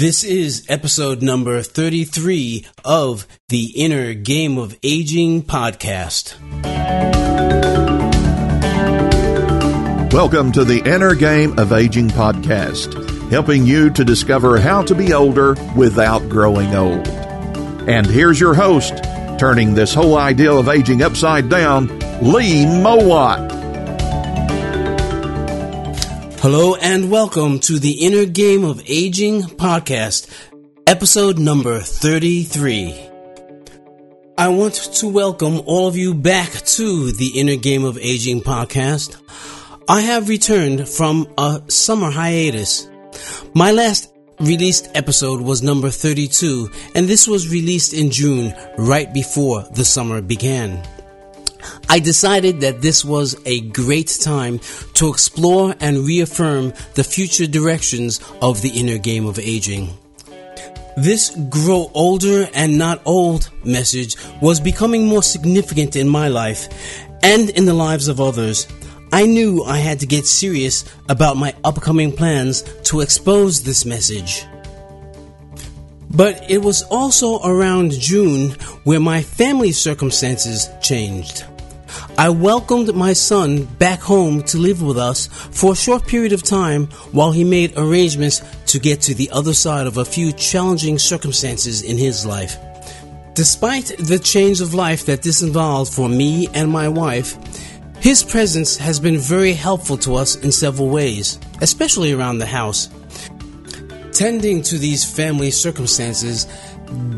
This is episode number 33 of the Inner Game of Aging podcast. Welcome to the Inner Game of Aging podcast, helping you to discover how to be older without growing old. And here's your host, turning this whole idea of aging upside down, Lee Moat. Hello and welcome to the Inner Game of Aging podcast, episode number 33. I want to welcome all of you back to the Inner Game of Aging podcast. I have returned from a summer hiatus. My last released episode was number 32, and this was released in June, right before the summer began. I decided that this was a great time to explore and reaffirm the future directions of the Inner Game of Aging. This grow older and not old message was becoming more significant in my life and in the lives of others. I knew I had to get serious about my upcoming plans to expose this message. But it was also around June where my family circumstances changed. I welcomed my son back home to live with us for a short period of time while he made arrangements to get to the other side of a few challenging circumstances in his life. Despite the change of life that this involved for me and my wife, his presence has been very helpful to us in several ways, especially around the house. Tending to these family circumstances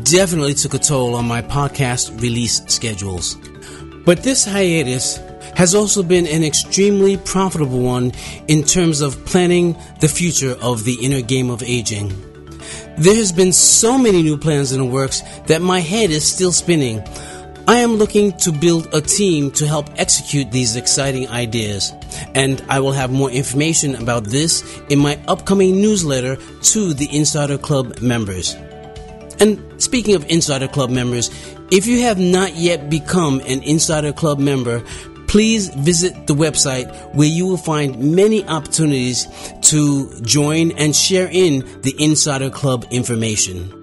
definitely took a toll on my podcast release schedules. But this hiatus has also been an extremely profitable one in terms of planning the future of the Inner Game of Aging. There has been so many new plans in the works that my head is still spinning. I am looking to build a team to help execute these exciting ideas, and I will have more information about this in my upcoming newsletter to the Insider Club members. And speaking of Insider Club members, if you have not yet become an Insider Club member, please visit the website where you will find many opportunities to join and share in the Insider Club information.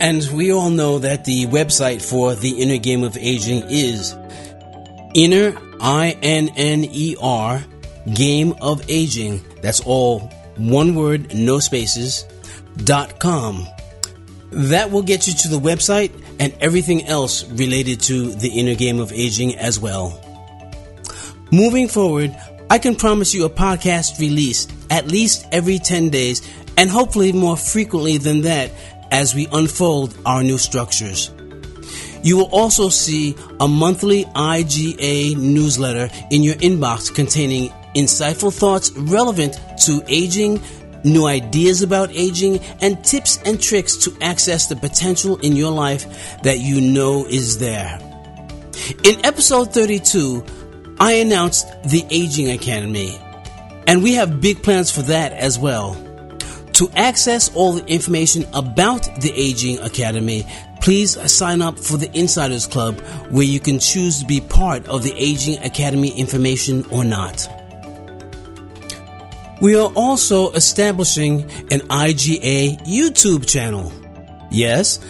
And we all know that the website for the Inner Game of Aging is Inner, I-N-N-E-R, Game of Aging. That's all one word, no spaces, .com. That will get you to the website and everything else related to the Inner Game of Aging as well. Moving forward, I can promise you a podcast release at least every 10 days and hopefully more frequently than that, as we unfold our new structures. You will also see a monthly IGA newsletter in your inbox containing insightful thoughts relevant to aging, new ideas about aging, and tips and tricks to access the potential in your life that you know is there. In episode 32, I announced the Aging Academy, and we have big plans for that as well. To access all the information about the Aging Academy, please sign up for the Insiders Club, where you can choose to be part of the Aging Academy information or not. We are also establishing an IGA YouTube channel. Yes,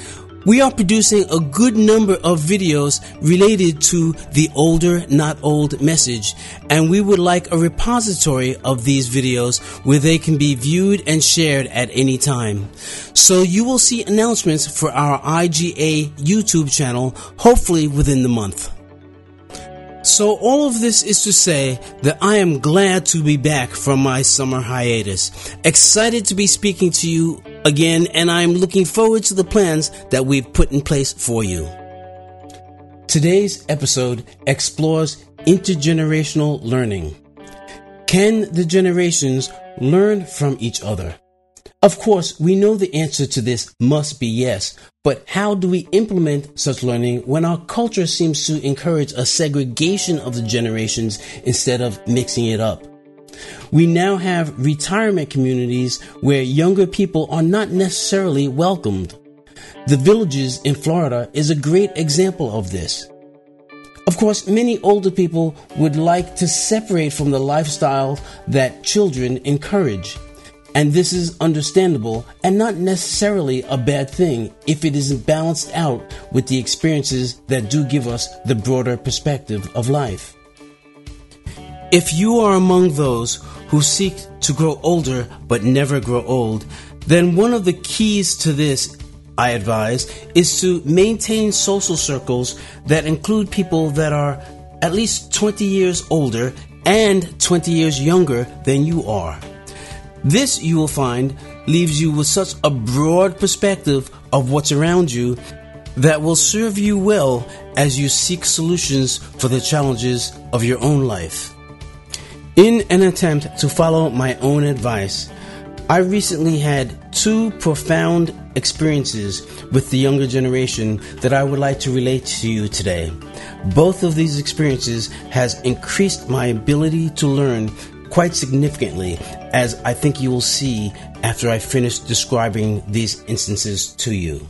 we are producing a good number of videos related to the older, not old message, and we would like a repository of these videos where they can be viewed and shared at any time. So you will see announcements for our IGA YouTube channel, hopefully within the month. So all of this is to say that I am glad to be back from my summer hiatus, excited to be speaking to you again, and I'm looking forward to the plans that we've put in place for you. Today's episode explores intergenerational learning. Can the generations learn from each other? Of course, we know the answer to this must be yes, but how do we implement such learning when our culture seems to encourage a segregation of the generations instead of mixing it up? We now have retirement communities where younger people are not necessarily welcomed. The Villages in Florida is a great example of this. Of course, many older people would like to separate from the lifestyle that children encourage. And this is understandable and not necessarily a bad thing if it isn't balanced out with the experiences that do give us the broader perspective of life. If you are among those who seek to grow older but never grow old, then one of the keys to this, I advise, is to maintain social circles that include people that are at least 20 years older and 20 years younger than you are. This, you will find, leaves you with such a broad perspective of what's around you that will serve you well as you seek solutions for the challenges of your own life. In an attempt to follow my own advice, I recently had two profound experiences with the younger generation that I would like to relate to you today. Both of these experiences has increased my ability to learn quite significantly, as I think you will see after I finish describing these instances to you.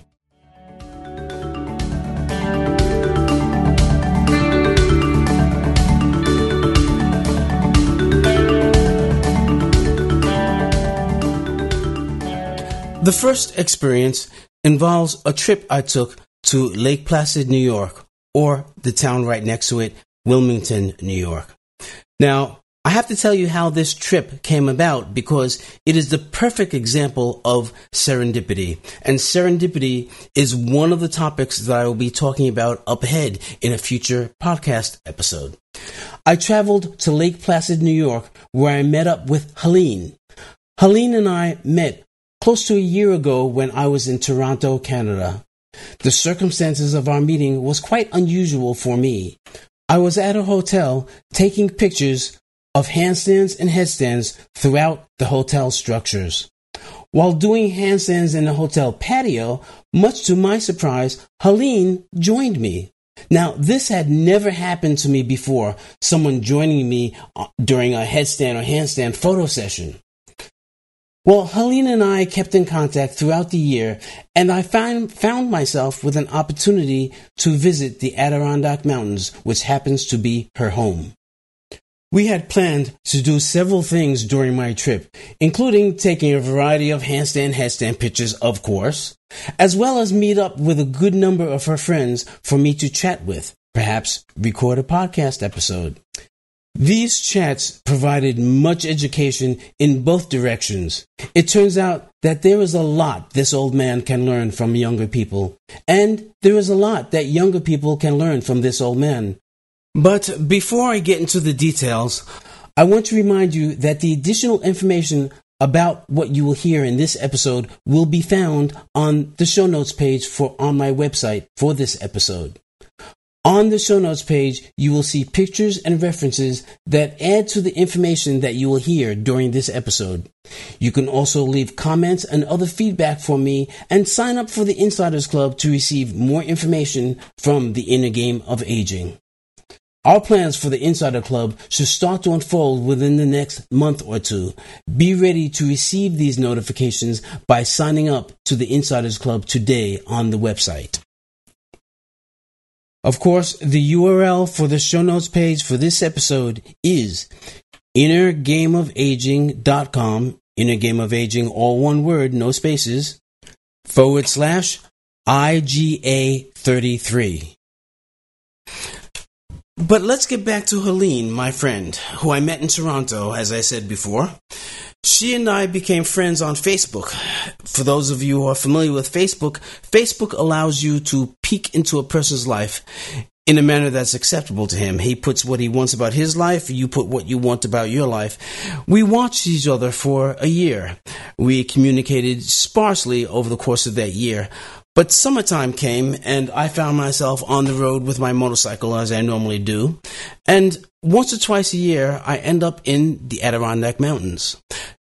The first experience involves a trip I took to Lake Placid, New York, or the town right next to it, Wilmington, New York. Now, I have to tell you how this trip came about because it is the perfect example of serendipity. And serendipity is one of the topics that I will be talking about up ahead in a future podcast episode. I traveled to Lake Placid, New York, where I met up with Helene. Helene and I met close to a year ago when I was in Toronto, Canada. The circumstances of our meeting was quite unusual for me. I was at a hotel taking pictures of handstands and headstands throughout the hotel structures. While doing handstands in the hotel patio, much to my surprise, Helene joined me. Now, this had never happened to me before, someone joining me during a headstand or handstand photo session. Well, Helene and I kept in contact throughout the year, and I found myself with an opportunity to visit the Adirondack Mountains, which happens to be her home. We had planned to do several things during my trip, including taking a variety of handstand pictures, of course, as well as meet up with a good number of her friends for me to chat with, perhaps record a podcast episode. These chats provided much education in both directions. It turns out that there is a lot this old man can learn from younger people, and there is a lot that younger people can learn from this old man. But before I get into the details, I want to remind you that the additional information about what you will hear in this episode will be found on the show notes page on my website for this episode. On the show notes page, you will see pictures and references that add to the information that you will hear during this episode. You can also leave comments and other feedback for me and sign up for the Insiders Club to receive more information from the Inner Game of Aging. Our plans for the Insider Club should start to unfold within the next month or two. Be ready to receive these notifications by signing up to the Insiders Club today on the website. Of course, the URL for the show notes page for this episode is innergameofaging.com, innergameofaging, all one word, no spaces, /IGA33. But let's get back to Helene, my friend, who I met in Toronto, as I said before. She and I became friends on Facebook. For those of you who are familiar with Facebook, Facebook allows you to peek into a person's life in a manner that's acceptable to him. He puts what he wants about his life, you put what you want about your life. We watched each other for a year. We communicated sparsely over the course of that year. But summertime came, and I found myself on the road with my motorcycle, as I normally do. And once or twice a year, I end up in the Adirondack Mountains.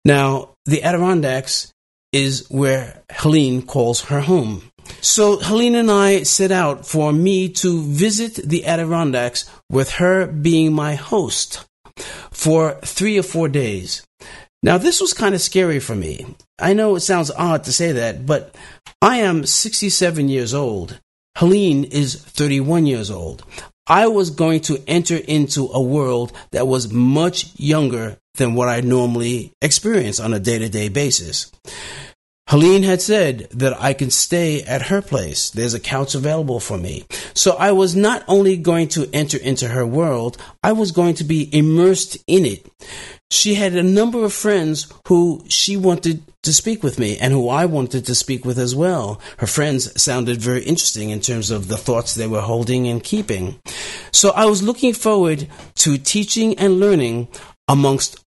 Now, the Adirondacks is where Helene calls her home. So Helene and I set out for me to visit the Adirondacks, with her being my host, for 3 or 4 days. Now, this was kind of scary for me. I know it sounds odd to say that, but I am 67 years old. Helene is 31 years old. I was going to enter into a world that was much younger than what I normally experience on a day-to-day basis. Helene had said that I could stay at her place. There's a couch available for me. So I was not only going to enter into her world, I was going to be immersed in it. She had a number of friends who she wanted to speak with me and who I wanted to speak with as well. Her friends sounded very interesting in terms of the thoughts they were holding and keeping. So I was looking forward to teaching and learning amongst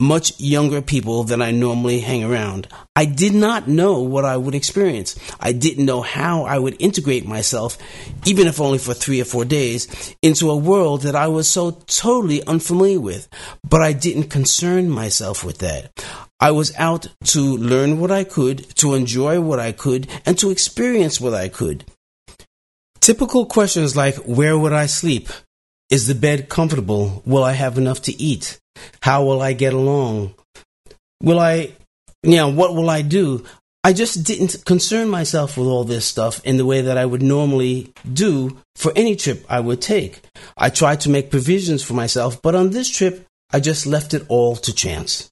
much younger people than I normally hang around. I did not know what I would experience. I didn't know how I would integrate myself, even if only for 3 or 4 days, into a world that I was so totally unfamiliar with. But I didn't concern myself with that. I was out to learn what I could, to enjoy what I could, and to experience what I could. Typical questions like, where would I sleep? Is the bed comfortable? Will I have enough to eat? How will I get along? What will I do? I just didn't concern myself with all this stuff in the way that I would normally do for any trip I would take. I tried to make provisions for myself, but on this trip, I just left it all to chance.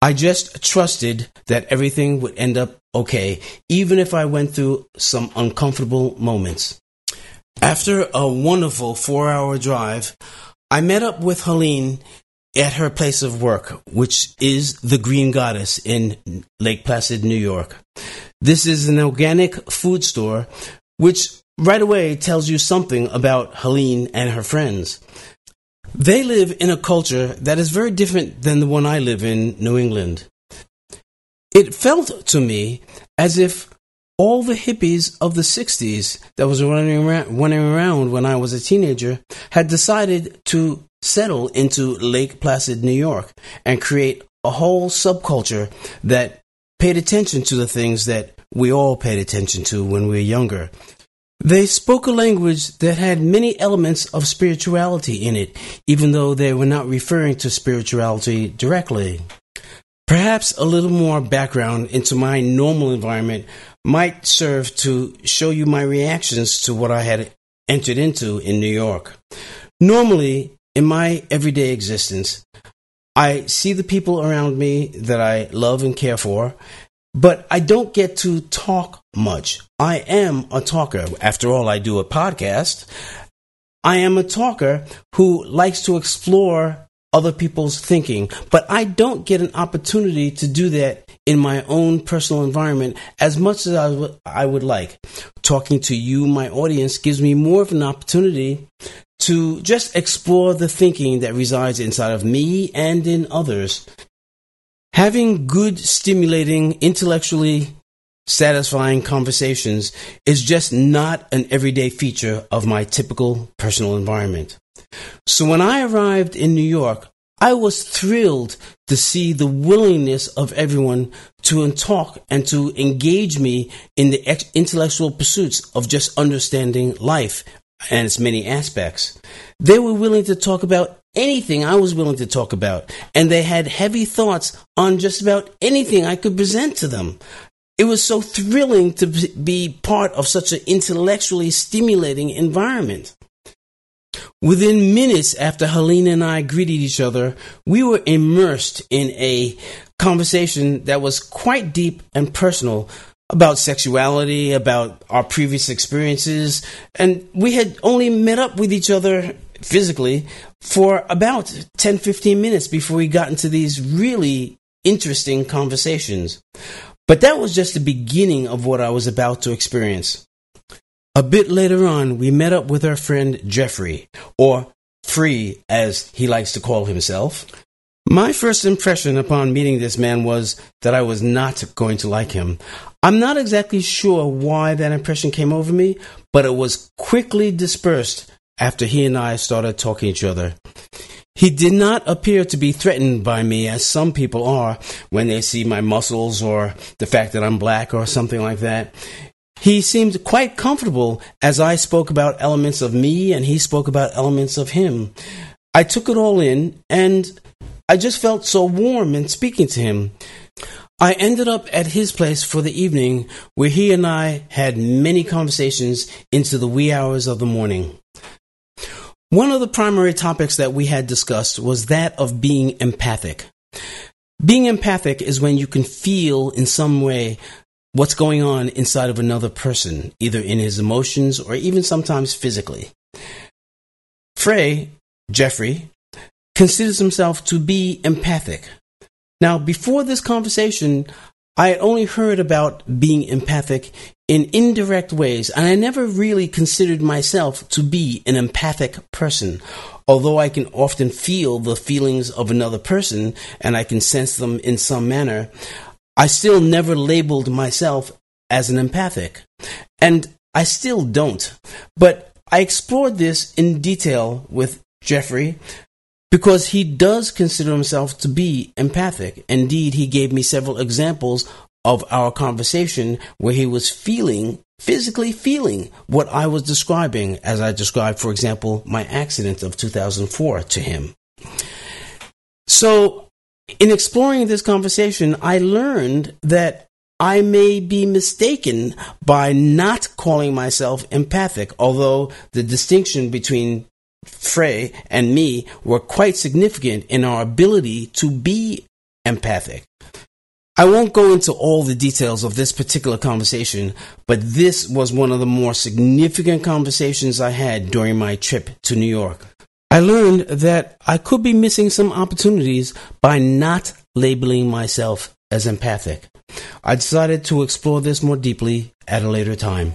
I just trusted that everything would end up okay, even if I went through some uncomfortable moments. After a wonderful 4-hour drive, I met up with Helene at her place of work, which is the Green Goddess in Lake Placid, New York. This is an organic food store, which right away tells you something about Helene and her friends. They live in a culture that is very different than the one I live in New England. It felt to me as if all the hippies of the 60s that was running around when I was a teenager had decided to settle into Lake Placid, New York, and create a whole subculture that paid attention to the things that we all paid attention to when we were younger. They spoke a language that had many elements of spirituality in it, even though they were not referring to spirituality directly. Perhaps a little more background into my normal environment might serve to show you my reactions to what I had entered into in New York. Normally, in my everyday existence, I see the people around me that I love and care for, but I don't get to talk much. I am a talker. After all, I do a podcast. I am a talker who likes to explore other people's thinking, but I don't get an opportunity to do that in my own personal environment as much as I would like. Talking to you, my audience, gives me more of an opportunity to just explore the thinking that resides inside of me and in others. Having good, stimulating, intellectually satisfying conversations is just not an everyday feature of my typical personal environment. So when I arrived in New York, I was thrilled to see the willingness of everyone to talk and to engage me in the intellectual pursuits of just understanding life and its many aspects. They were willing to talk about anything I was willing to talk about, and they had heavy thoughts on just about anything I could present to them. It was so thrilling to be part of such an intellectually stimulating environment. Within minutes after Helene and I greeted each other, we were immersed in a conversation that was quite deep and personal, about sexuality, about our previous experiences, and we had only met up with each other physically for about 10-15 minutes before we got into these really interesting conversations. But that was just the beginning of what I was about to experience. A bit later on, we met up with our friend Jeffrey, or Free as he likes to call himself. My first impression upon meeting this man was that I was not going to like him. I'm not exactly sure why that impression came over me, but it was quickly dispersed after he and I started talking to each other. He did not appear to be threatened by me, as some people are when they see my muscles or the fact that I'm black or something like that. He seemed quite comfortable as I spoke about elements of me and he spoke about elements of him. I took it all in and I just felt so warm in speaking to him. I ended up at his place for the evening, where he and I had many conversations into the wee hours of the morning. One of the primary topics that we had discussed was that of being empathic. Being empathic is when you can feel in some way what's going on inside of another person, either in his emotions or even sometimes physically. Frey, Jeffrey, considers himself to be empathic. Now, before this conversation, I had only heard about being empathic in indirect ways, and I never really considered myself to be an empathic person, although I can often feel the feelings of another person and I can sense them in some manner. I still never labeled myself as an empathic, and I still don't. But I explored this in detail with Jeffrey, because he does consider himself to be empathic. Indeed, he gave me several examples of our conversation where he was physically feeling what I was describing, as I described, for example, my accident of 2004 to him. So, in exploring this conversation, I learned that I may be mistaken by not calling myself empathic, although the distinction between Frey and me were quite significant in our ability to be empathic. I won't go into all the details of this particular conversation, but this was one of the more significant conversations I had during my trip to New York. I learned that I could be missing some opportunities by not labeling myself as empathic. I decided to explore this more deeply at a later time.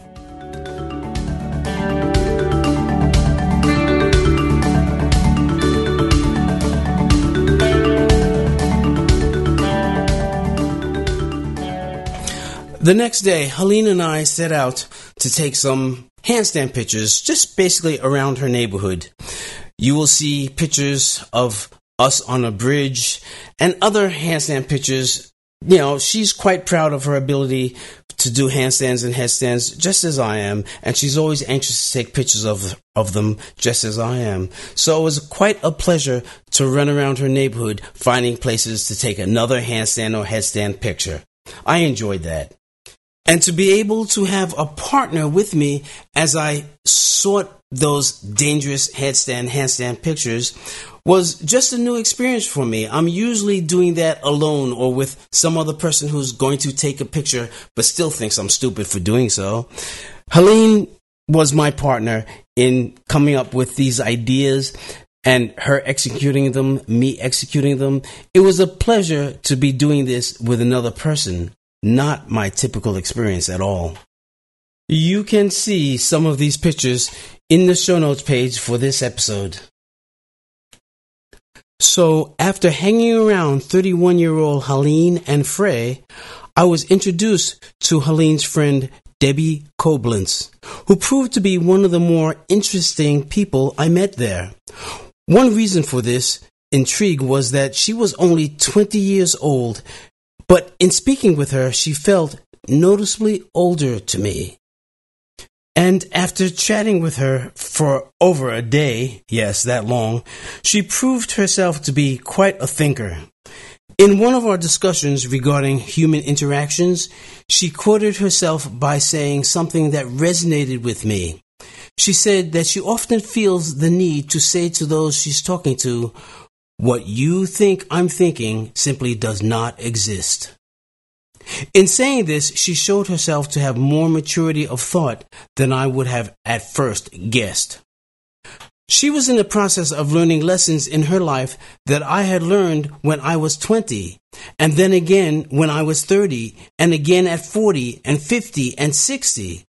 The next day, Helene and I set out to take some handstand pictures, just basically around her neighborhood. You will see pictures of us on a bridge and other handstand pictures. You know, she's quite proud of her ability to do handstands and headstands, just as I am, and she's always anxious to take pictures of them, just as I am. So it was quite a pleasure to run around her neighborhood, finding places to take another handstand or headstand picture. I enjoyed that. And to be able to have a partner with me as I sought those dangerous handstand pictures was just a new experience for me. I'm usually doing that alone or with some other person who's going to take a picture but still thinks I'm stupid for doing so. Helene was my partner in coming up with these ideas, and her executing them, me executing them. It was a pleasure to be doing this with another person. Not my typical experience at all. You can see some of these pictures in the show notes page for this episode. So, after hanging around 31-year-old Helene and Frey, I was introduced to Helene's friend Debbie Koblenz, who proved to be one of the more interesting people I met there. One reason for this intrigue was that she was only 20 years old, but in speaking with her, she felt noticeably older to me. And after chatting with her for over a day, yes, that long, she proved herself to be quite a thinker. In one of our discussions regarding human interactions, she quoted herself by saying something that resonated with me. She said that she often feels the need to say to those she's talking to, "What you think I'm thinking simply does not exist." In saying this, she showed herself to have more maturity of thought than I would have at first guessed. She was in the process of learning lessons in her life that I had learned when I was 20, and then again when I was 30, and again at 40, and 50, and 60.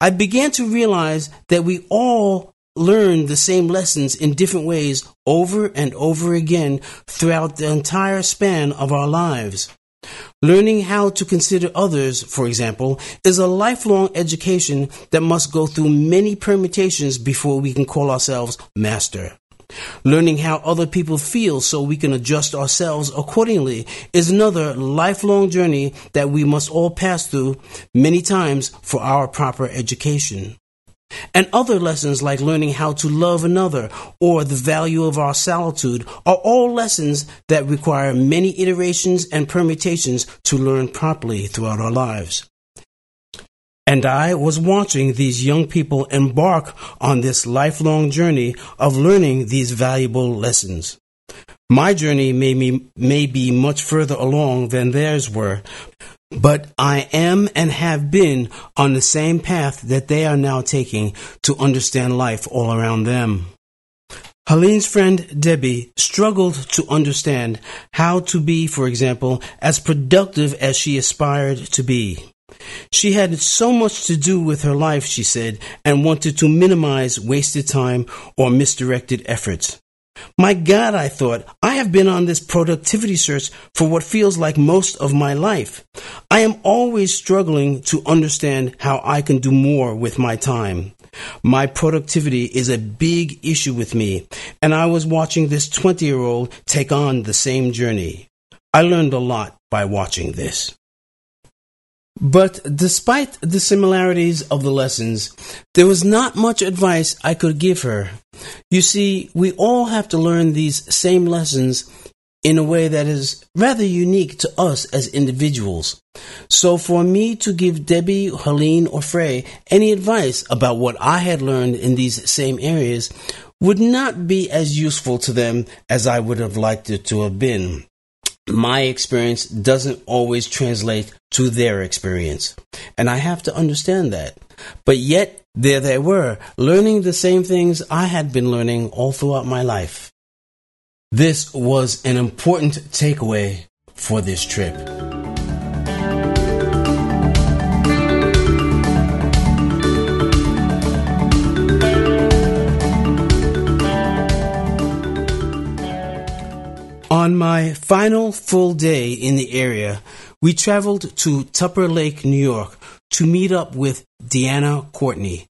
I began to realize that we all learn the same lessons in different ways over and over again throughout the entire span of our lives. Learning how to consider others, for example, is a lifelong education that must go through many permutations before we can call ourselves master. Learning how other people feel so we can adjust ourselves accordingly is another lifelong journey that we must all pass through many times for our proper education. And other lessons like learning how to love another or the value of our solitude are all lessons that require many iterations and permutations to learn properly throughout our lives. And I was watching these young people embark on this lifelong journey of learning these valuable lessons. My journey may be much further along than theirs were, but I am and have been on the same path that they are now taking to understand life all around them. Helene's friend Debbie struggled to understand how to be, for example, as productive as she aspired to be. She had so much to do with her life, she said, and wanted to minimize wasted time or misdirected efforts. My God, I thought, I have been on this productivity search for what feels like most of my life. I am always struggling to understand how I can do more with my time. My productivity is a big issue with me, and I was watching this 20-year-old take on the same journey. I learned a lot by watching this. But despite the similarities of the lessons, there was not much advice I could give her. You see, we all have to learn these same lessons in a way that is rather unique to us as individuals. So for me to give Debbie, Helene, or Frey any advice about what I had learned in these same areas would not be as useful to them as I would have liked it to have been. My experience doesn't always translate to their experience, and I have to understand that. But yet, there they were, learning the same things I had been learning all throughout my life. This was an important takeaway for this trip. On my final full day in the area, we traveled to Tupper Lake, New York, to meet up with Deanna Courtney.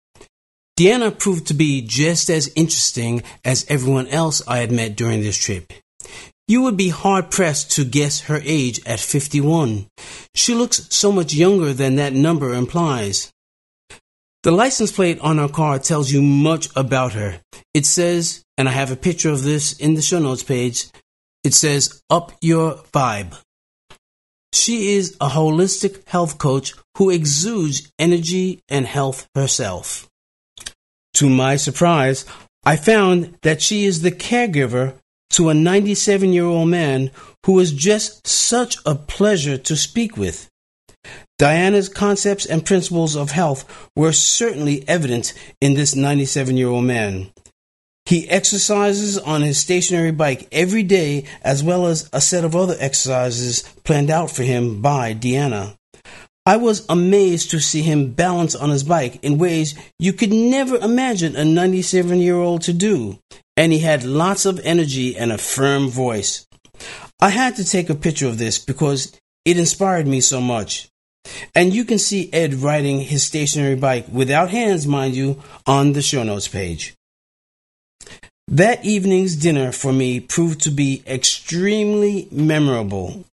Deanna proved to be just as interesting as everyone else I had met during this trip. You would be hard-pressed to guess her age at 51. She looks so much younger than that number implies. The license plate on her car tells you much about her. It says, and I have a picture of this in the show notes page, it says, "Up Your Vibe." She is a holistic health coach who exudes energy and health herself. To my surprise, I found that she is the caregiver to a 97-year-old man who is just such a pleasure to speak with. Diana's concepts and principles of health were certainly evident in this 97-year-old man. He exercises on his stationary bike every day, as well as a set of other exercises planned out for him by Deanna. I was amazed to see him balance on his bike in ways you could never imagine a 97-year-old to do, and he had lots of energy and a firm voice. I had to take a picture of this because it inspired me so much. And you can see Ed riding his stationary bike, without hands, mind you, on the show notes page. That evening's dinner for me proved to be extremely memorable.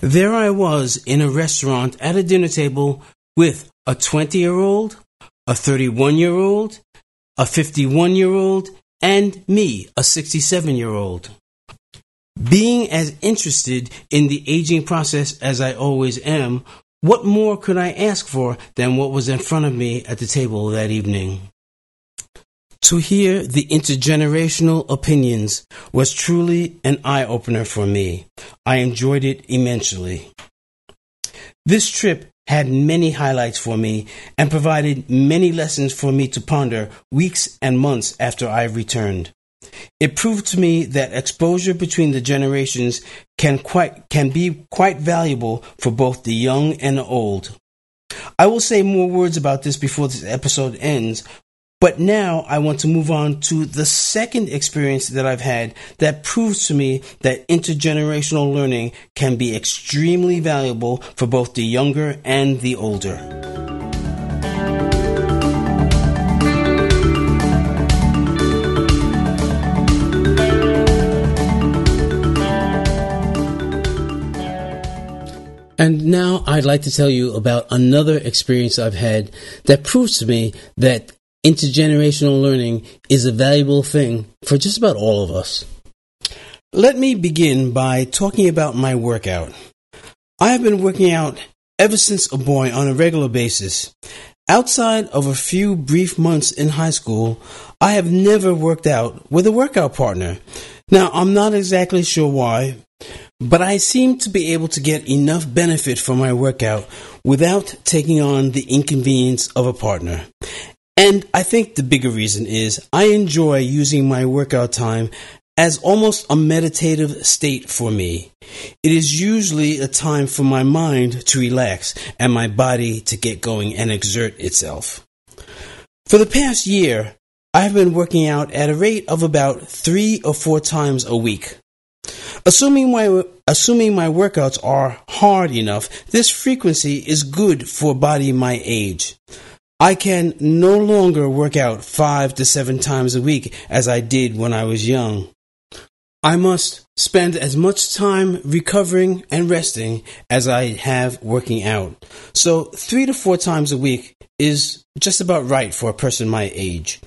There I was in a restaurant at a dinner table with a 20-year-old, a 31-year-old, a 51-year-old, and me, a 67-year-old. Being as interested in the aging process as I always am, what more could I ask for than what was in front of me at the table that evening? To hear the intergenerational opinions was truly an eye-opener for me. I enjoyed it immensely. This trip had many highlights for me and provided many lessons for me to ponder weeks and months after I returned. It proved to me that exposure between the generations can be quite valuable for both the young and the old. I will say more words about this before this episode ends, but now I want to move on to the second experience that I've had that proves to me that intergenerational learning can be extremely valuable for both the younger and the older. And now I'd like to tell you about another experience I've had that proves to me that intergenerational learning is a valuable thing for just about all of us. Let me begin by talking about my workout. I have been working out ever since a boy on a regular basis. Outside of a few brief months in high school, I have never worked out with a workout partner. Now, I'm not exactly sure why, but I seem to be able to get enough benefit from my workout without taking on the inconvenience of a partner. And I think the bigger reason is I enjoy using my workout time as almost a meditative state for me. It is usually a time for my mind to relax and my body to get going and exert itself. For the past year, I've been working out at a rate of about 3 or 4 times a week. Assuming my workouts are hard enough, this frequency is good for a body my age. I can no longer work out 5 to 7 times a week as I did when I was young. I must spend as much time recovering and resting as I have working out. So 3 to 4 times a week is just about right for a person my age.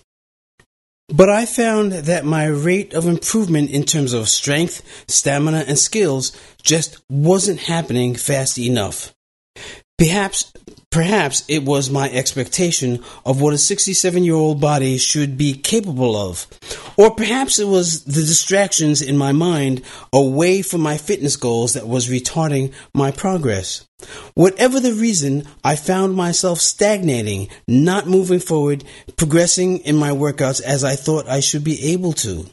But I found that my rate of improvement in terms of strength, stamina, and skills just wasn't happening fast enough. Perhaps it was my expectation of what a 67-year-old body should be capable of, or perhaps it was the distractions in my mind away from my fitness goals that was retarding my progress. Whatever the reason, I found myself stagnating, not moving forward, progressing in my workouts as I thought I should be able to.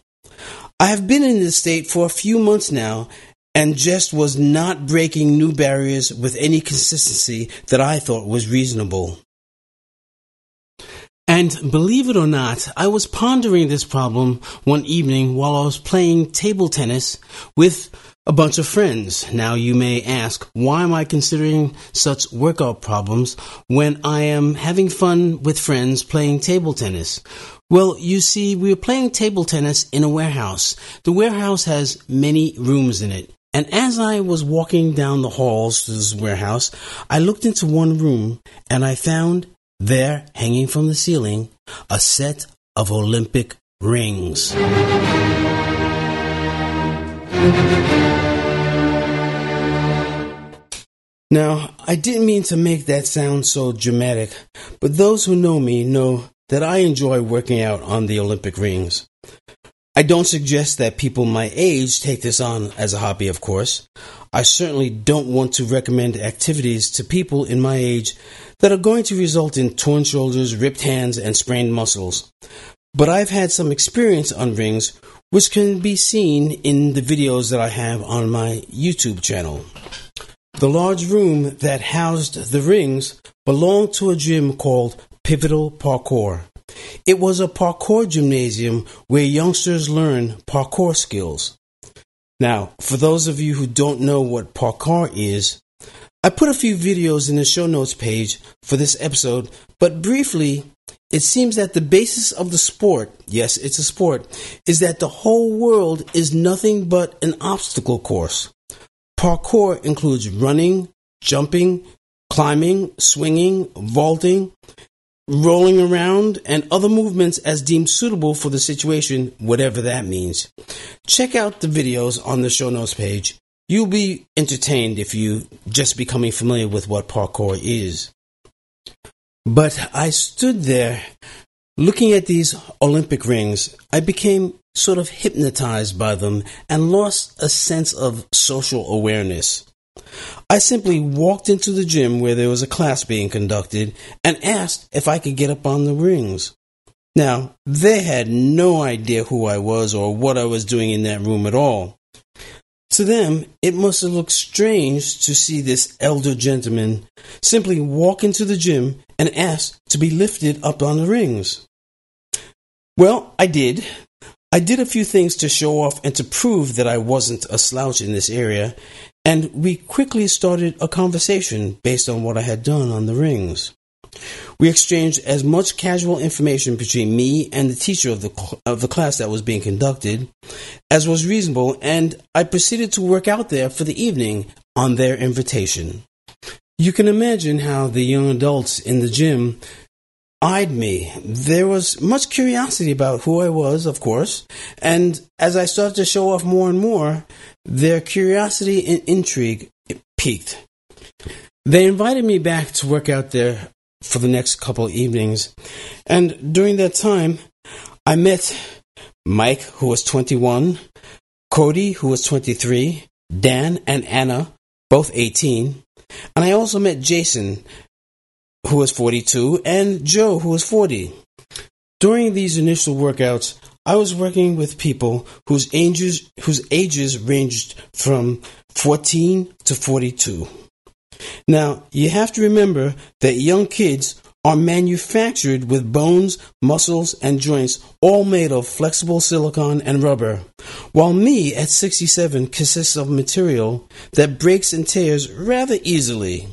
I have been in this state for a few months now, and just was not breaking new barriers with any consistency that I thought was reasonable. And believe it or not, I was pondering this problem one evening while I was playing table tennis with a bunch of friends. Now you may ask, why am I considering such workout problems when I am having fun with friends playing table tennis? Well, you see, we were playing table tennis in a warehouse. The warehouse has many rooms in it. And as I was walking down the halls to this warehouse, I looked into one room and I found there, hanging from the ceiling, a set of Olympic rings. Now, I didn't mean to make that sound so dramatic, but those who know me know that I enjoy working out on the Olympic rings. I don't suggest that people my age take this on as a hobby, of course. I certainly don't want to recommend activities to people in my age that are going to result in torn shoulders, ripped hands, and sprained muscles. But I've had some experience on rings, which can be seen in the videos that I have on my YouTube channel. The large room that housed the rings belonged to a gym called Pivotal Parkour. It was a parkour gymnasium where youngsters learn parkour skills. Now, for those of you who don't know what parkour is, I put a few videos in the show notes page for this episode, but briefly, it seems that the basis of the sport, yes, it's a sport, is that the whole world is nothing but an obstacle course. Parkour includes running, jumping, climbing, swinging, vaulting, rolling around, and other movements as deemed suitable for the situation, whatever that means. Check out the videos on the show notes page. You'll be entertained if you just becoming familiar with what parkour is. But I stood there, looking at these Olympic rings. I became sort of hypnotized by them and lost a sense of social awareness. I simply walked into the gym where there was a class being conducted and asked if I could get up on the rings. Now, they had no idea who I was or what I was doing in that room at all. To them, it must have looked strange to see this elder gentleman simply walk into the gym and ask to be lifted up on the rings. Well, I did. I did a few things to show off and to prove that I wasn't a slouch in this area, and we quickly started a conversation based on what I had done on the rings. We exchanged as much casual information between me and the teacher of the class that was being conducted as was reasonable, and I proceeded to work out there for the evening on their invitation. You can imagine how the young adults in the gym eyed me. There was much curiosity about who I was, of course, and as I started to show off more and more, their curiosity and intrigue piqued. They invited me back to work out there for the next couple of evenings, and during that time, I met Mike, who was 21, Cody, who was 23, Dan and Anna, both 18, and I also met Jason, who was 42, and Joe, who was 40. During these initial workouts, I was working with people whose ages ranged from 14 to 42. Now, you have to remember that young kids are manufactured with bones, muscles, and joints, all made of flexible silicone and rubber, while me at 67 consists of material that breaks and tears rather easily.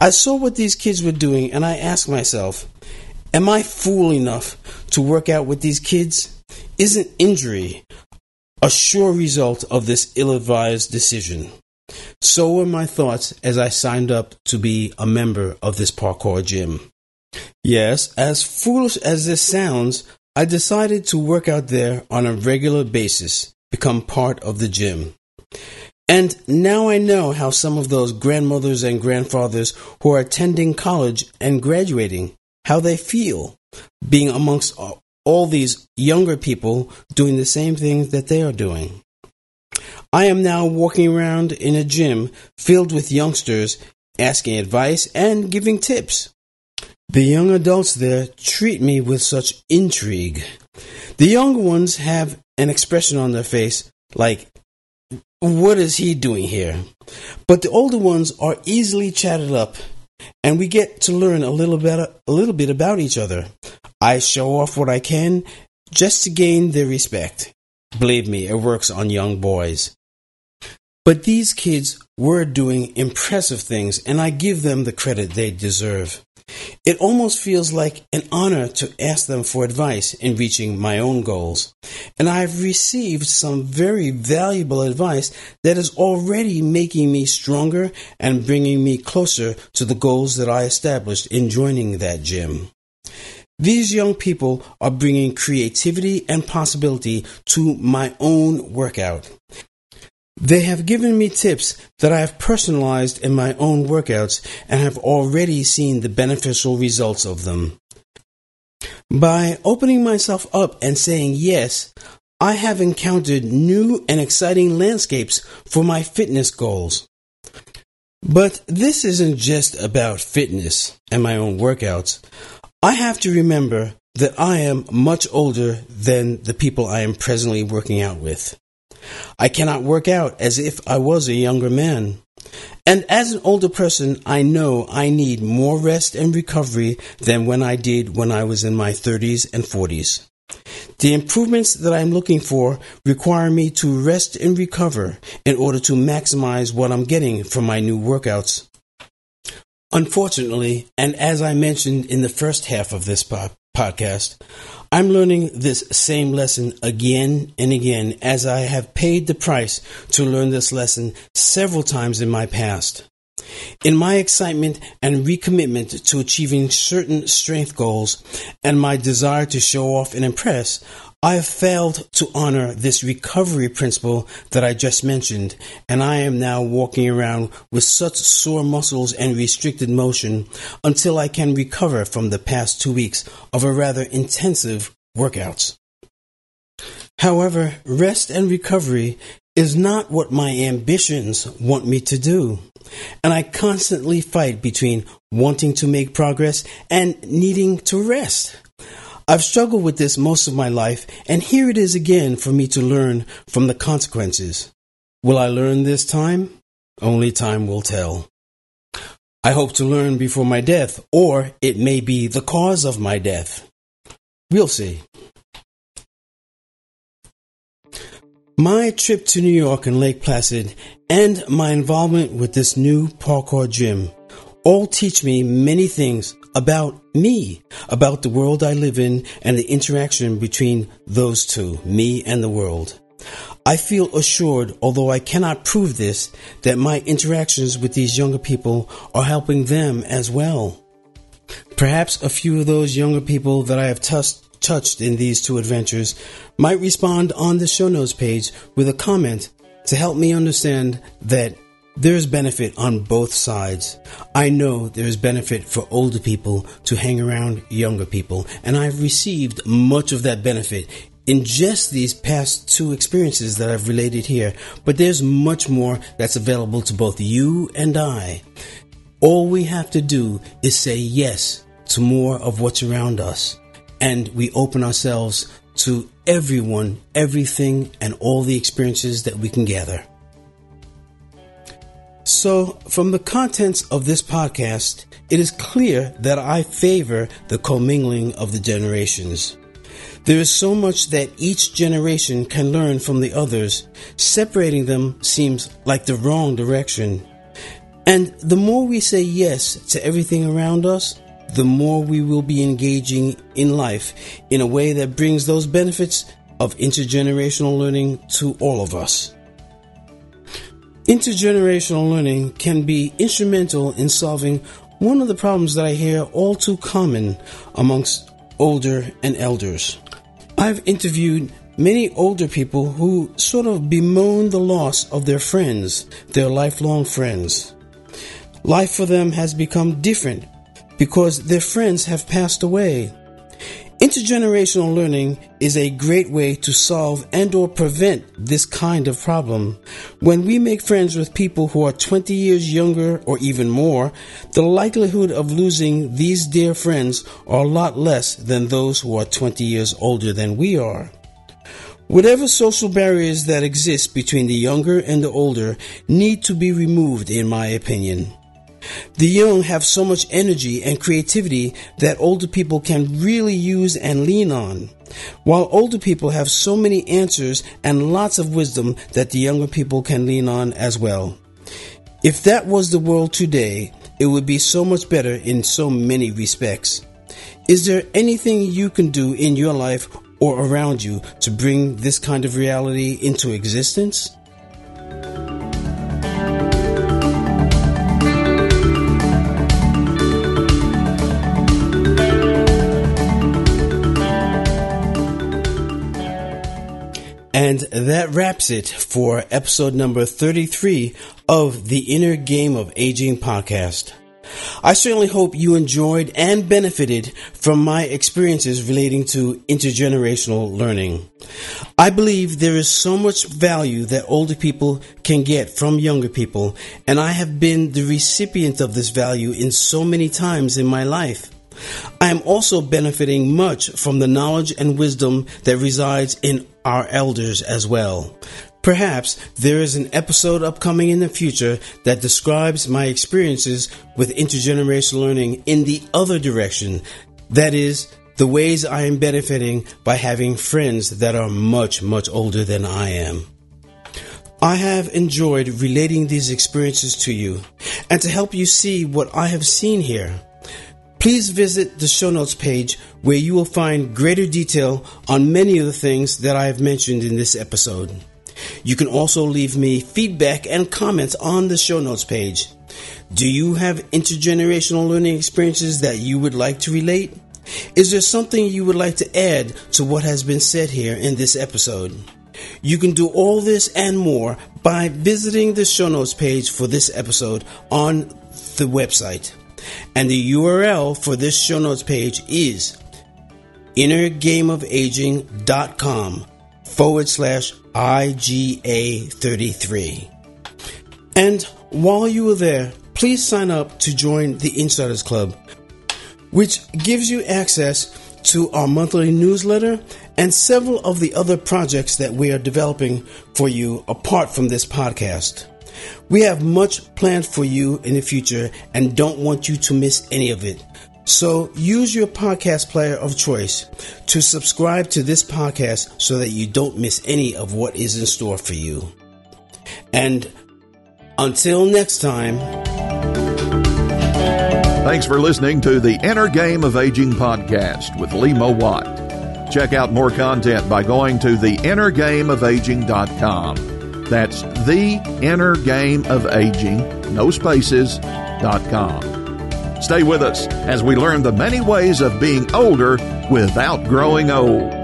I saw what these kids were doing, and I asked myself, am I fool enough to work out with these kids? Isn't injury a sure result of this ill-advised decision? So were my thoughts as I signed up to be a member of this parkour gym. Yes, as foolish as this sounds, I decided to work out there on a regular basis, become part of the gym. And now I know how some of those grandmothers and grandfathers who are attending college and graduating, how they feel being amongst all these younger people doing the same things that they are doing. I am now walking around in a gym filled with youngsters asking advice and giving tips. The young adults there treat me with such intrigue. The younger ones have an expression on their face like, what is he doing here? But the older ones are easily chatted up, and we get to learn a little bit about each other. I show off what I can just to gain their respect. Believe me, it works on young boys. But these kids were doing impressive things, and I give them the credit they deserve. It almost feels like an honor to ask them for advice in reaching my own goals. And I've received some very valuable advice that is already making me stronger and bringing me closer to the goals that I established in joining that gym. These young people are bringing creativity and possibility to my own workout. They have given me tips that I have personalized in my own workouts and have already seen the beneficial results of them. By opening myself up and saying yes, I have encountered new and exciting landscapes for my fitness goals. But this isn't just about fitness and my own workouts. I have to remember that I am much older than the people I am presently working out with. I cannot work out as if I was a younger man. And as an older person, I know I need more rest and recovery than when I did when I was in my 30s and 40s. The improvements that I am looking for require me to rest and recover in order to maximize what I'm getting from my new workouts. Unfortunately, and as I mentioned in the first half of this podcast, I'm learning this same lesson again and again as I have paid the price to learn this lesson several times in my past. In my excitement and recommitment to achieving certain strength goals and my desire to show off and impress, I have failed to honor this recovery principle that I just mentioned, and I am now walking around with such sore muscles and restricted motion until I can recover from the past 2 weeks of a rather intensive workouts. However, rest and recovery is not what my ambitions want me to do, and I constantly fight between wanting to make progress and needing to rest. I've struggled with this most of my life, and here it is again for me to learn from the consequences. Will I learn this time? Only time will tell. I hope to learn before my death, or it may be the cause of my death. We'll see. My trip to New York and Lake Placid and my involvement with this new parkour gym all teach me many things about me, about the world I live in, and the interaction between those two, me and the world. I feel assured, although I cannot prove this, that my interactions with these younger people are helping them as well. Perhaps a few of those younger people that I have touched in these two adventures might respond on the show notes page with a comment to help me understand that there is benefit on both sides. I know there is benefit for older people to hang around younger people, and I've received much of that benefit in just these past two experiences that I've related here, but there's much more that's available to both you and I. All we have to do is say yes to more of what's around us, and we open ourselves to everyone, everything, and all the experiences that we can gather. So, from the contents of this podcast, it is clear that I favor the commingling of the generations. There is so much that each generation can learn from the others. Separating them seems like the wrong direction. And the more we say yes to everything around us, the more we will be engaging in life in a way that brings those benefits of intergenerational learning to all of us. Intergenerational learning can be instrumental in solving one of the problems that I hear all too common amongst older and elders. I've interviewed many older people who sort of bemoan the loss of their friends, their lifelong friends. Life for them has become different because their friends have passed away. Intergenerational learning is a great way to solve and/or prevent this kind of problem. When we make friends with people who are 20 years younger or even more, the likelihood of losing these dear friends are a lot less than those who are 20 years older than we are. Whatever social barriers that exist between the younger and the older need to be removed, in my opinion. The young have so much energy and creativity that older people can really use and lean on, while older people have so many answers and lots of wisdom that the younger people can lean on as well. If that was the world today, it would be so much better in so many respects. Is there anything you can do in your life or around you to bring this kind of reality into existence? And that wraps it for episode number 33 of the Inner Game of Aging podcast. I certainly hope you enjoyed and benefited from my experiences relating to intergenerational learning. I believe there is so much value that older people can get from younger people, and I have been the recipient of this value in so many times in my life. I am also benefiting much from the knowledge and wisdom that resides in our elders as well. Perhaps there is an episode upcoming in the future that describes my experiences with intergenerational learning in the other direction, that is, the ways I am benefiting by having friends that are much, much older than I am. I have enjoyed relating these experiences to you, and to help you see what I have seen here. Please visit the show notes page where you will find greater detail on many of the things that I have mentioned in this episode. You can also leave me feedback and comments on the show notes page. Do you have intergenerational learning experiences that you would like to relate? Is there something you would like to add to what has been said here in this episode? You can do all this and more by visiting the show notes page for this episode on the website. And the URL for this show notes page is innergameofaging.com/IGA33. And while you are there, please sign up to join the Insiders Club, which gives you access to our monthly newsletter and several of the other projects that we are developing for you apart from this podcast. We have much planned for you in the future and don't want you to miss any of it. So use your podcast player of choice to subscribe to this podcast so that you don't miss any of what is in store for you. And until next time. Thanks for listening to the Inner Game of Aging podcast with Lee Moat. Check out more content by going to theinnergameofaging.com. That's theinnergameofaging.com. Stay with us as we learn the many ways of being older without growing old.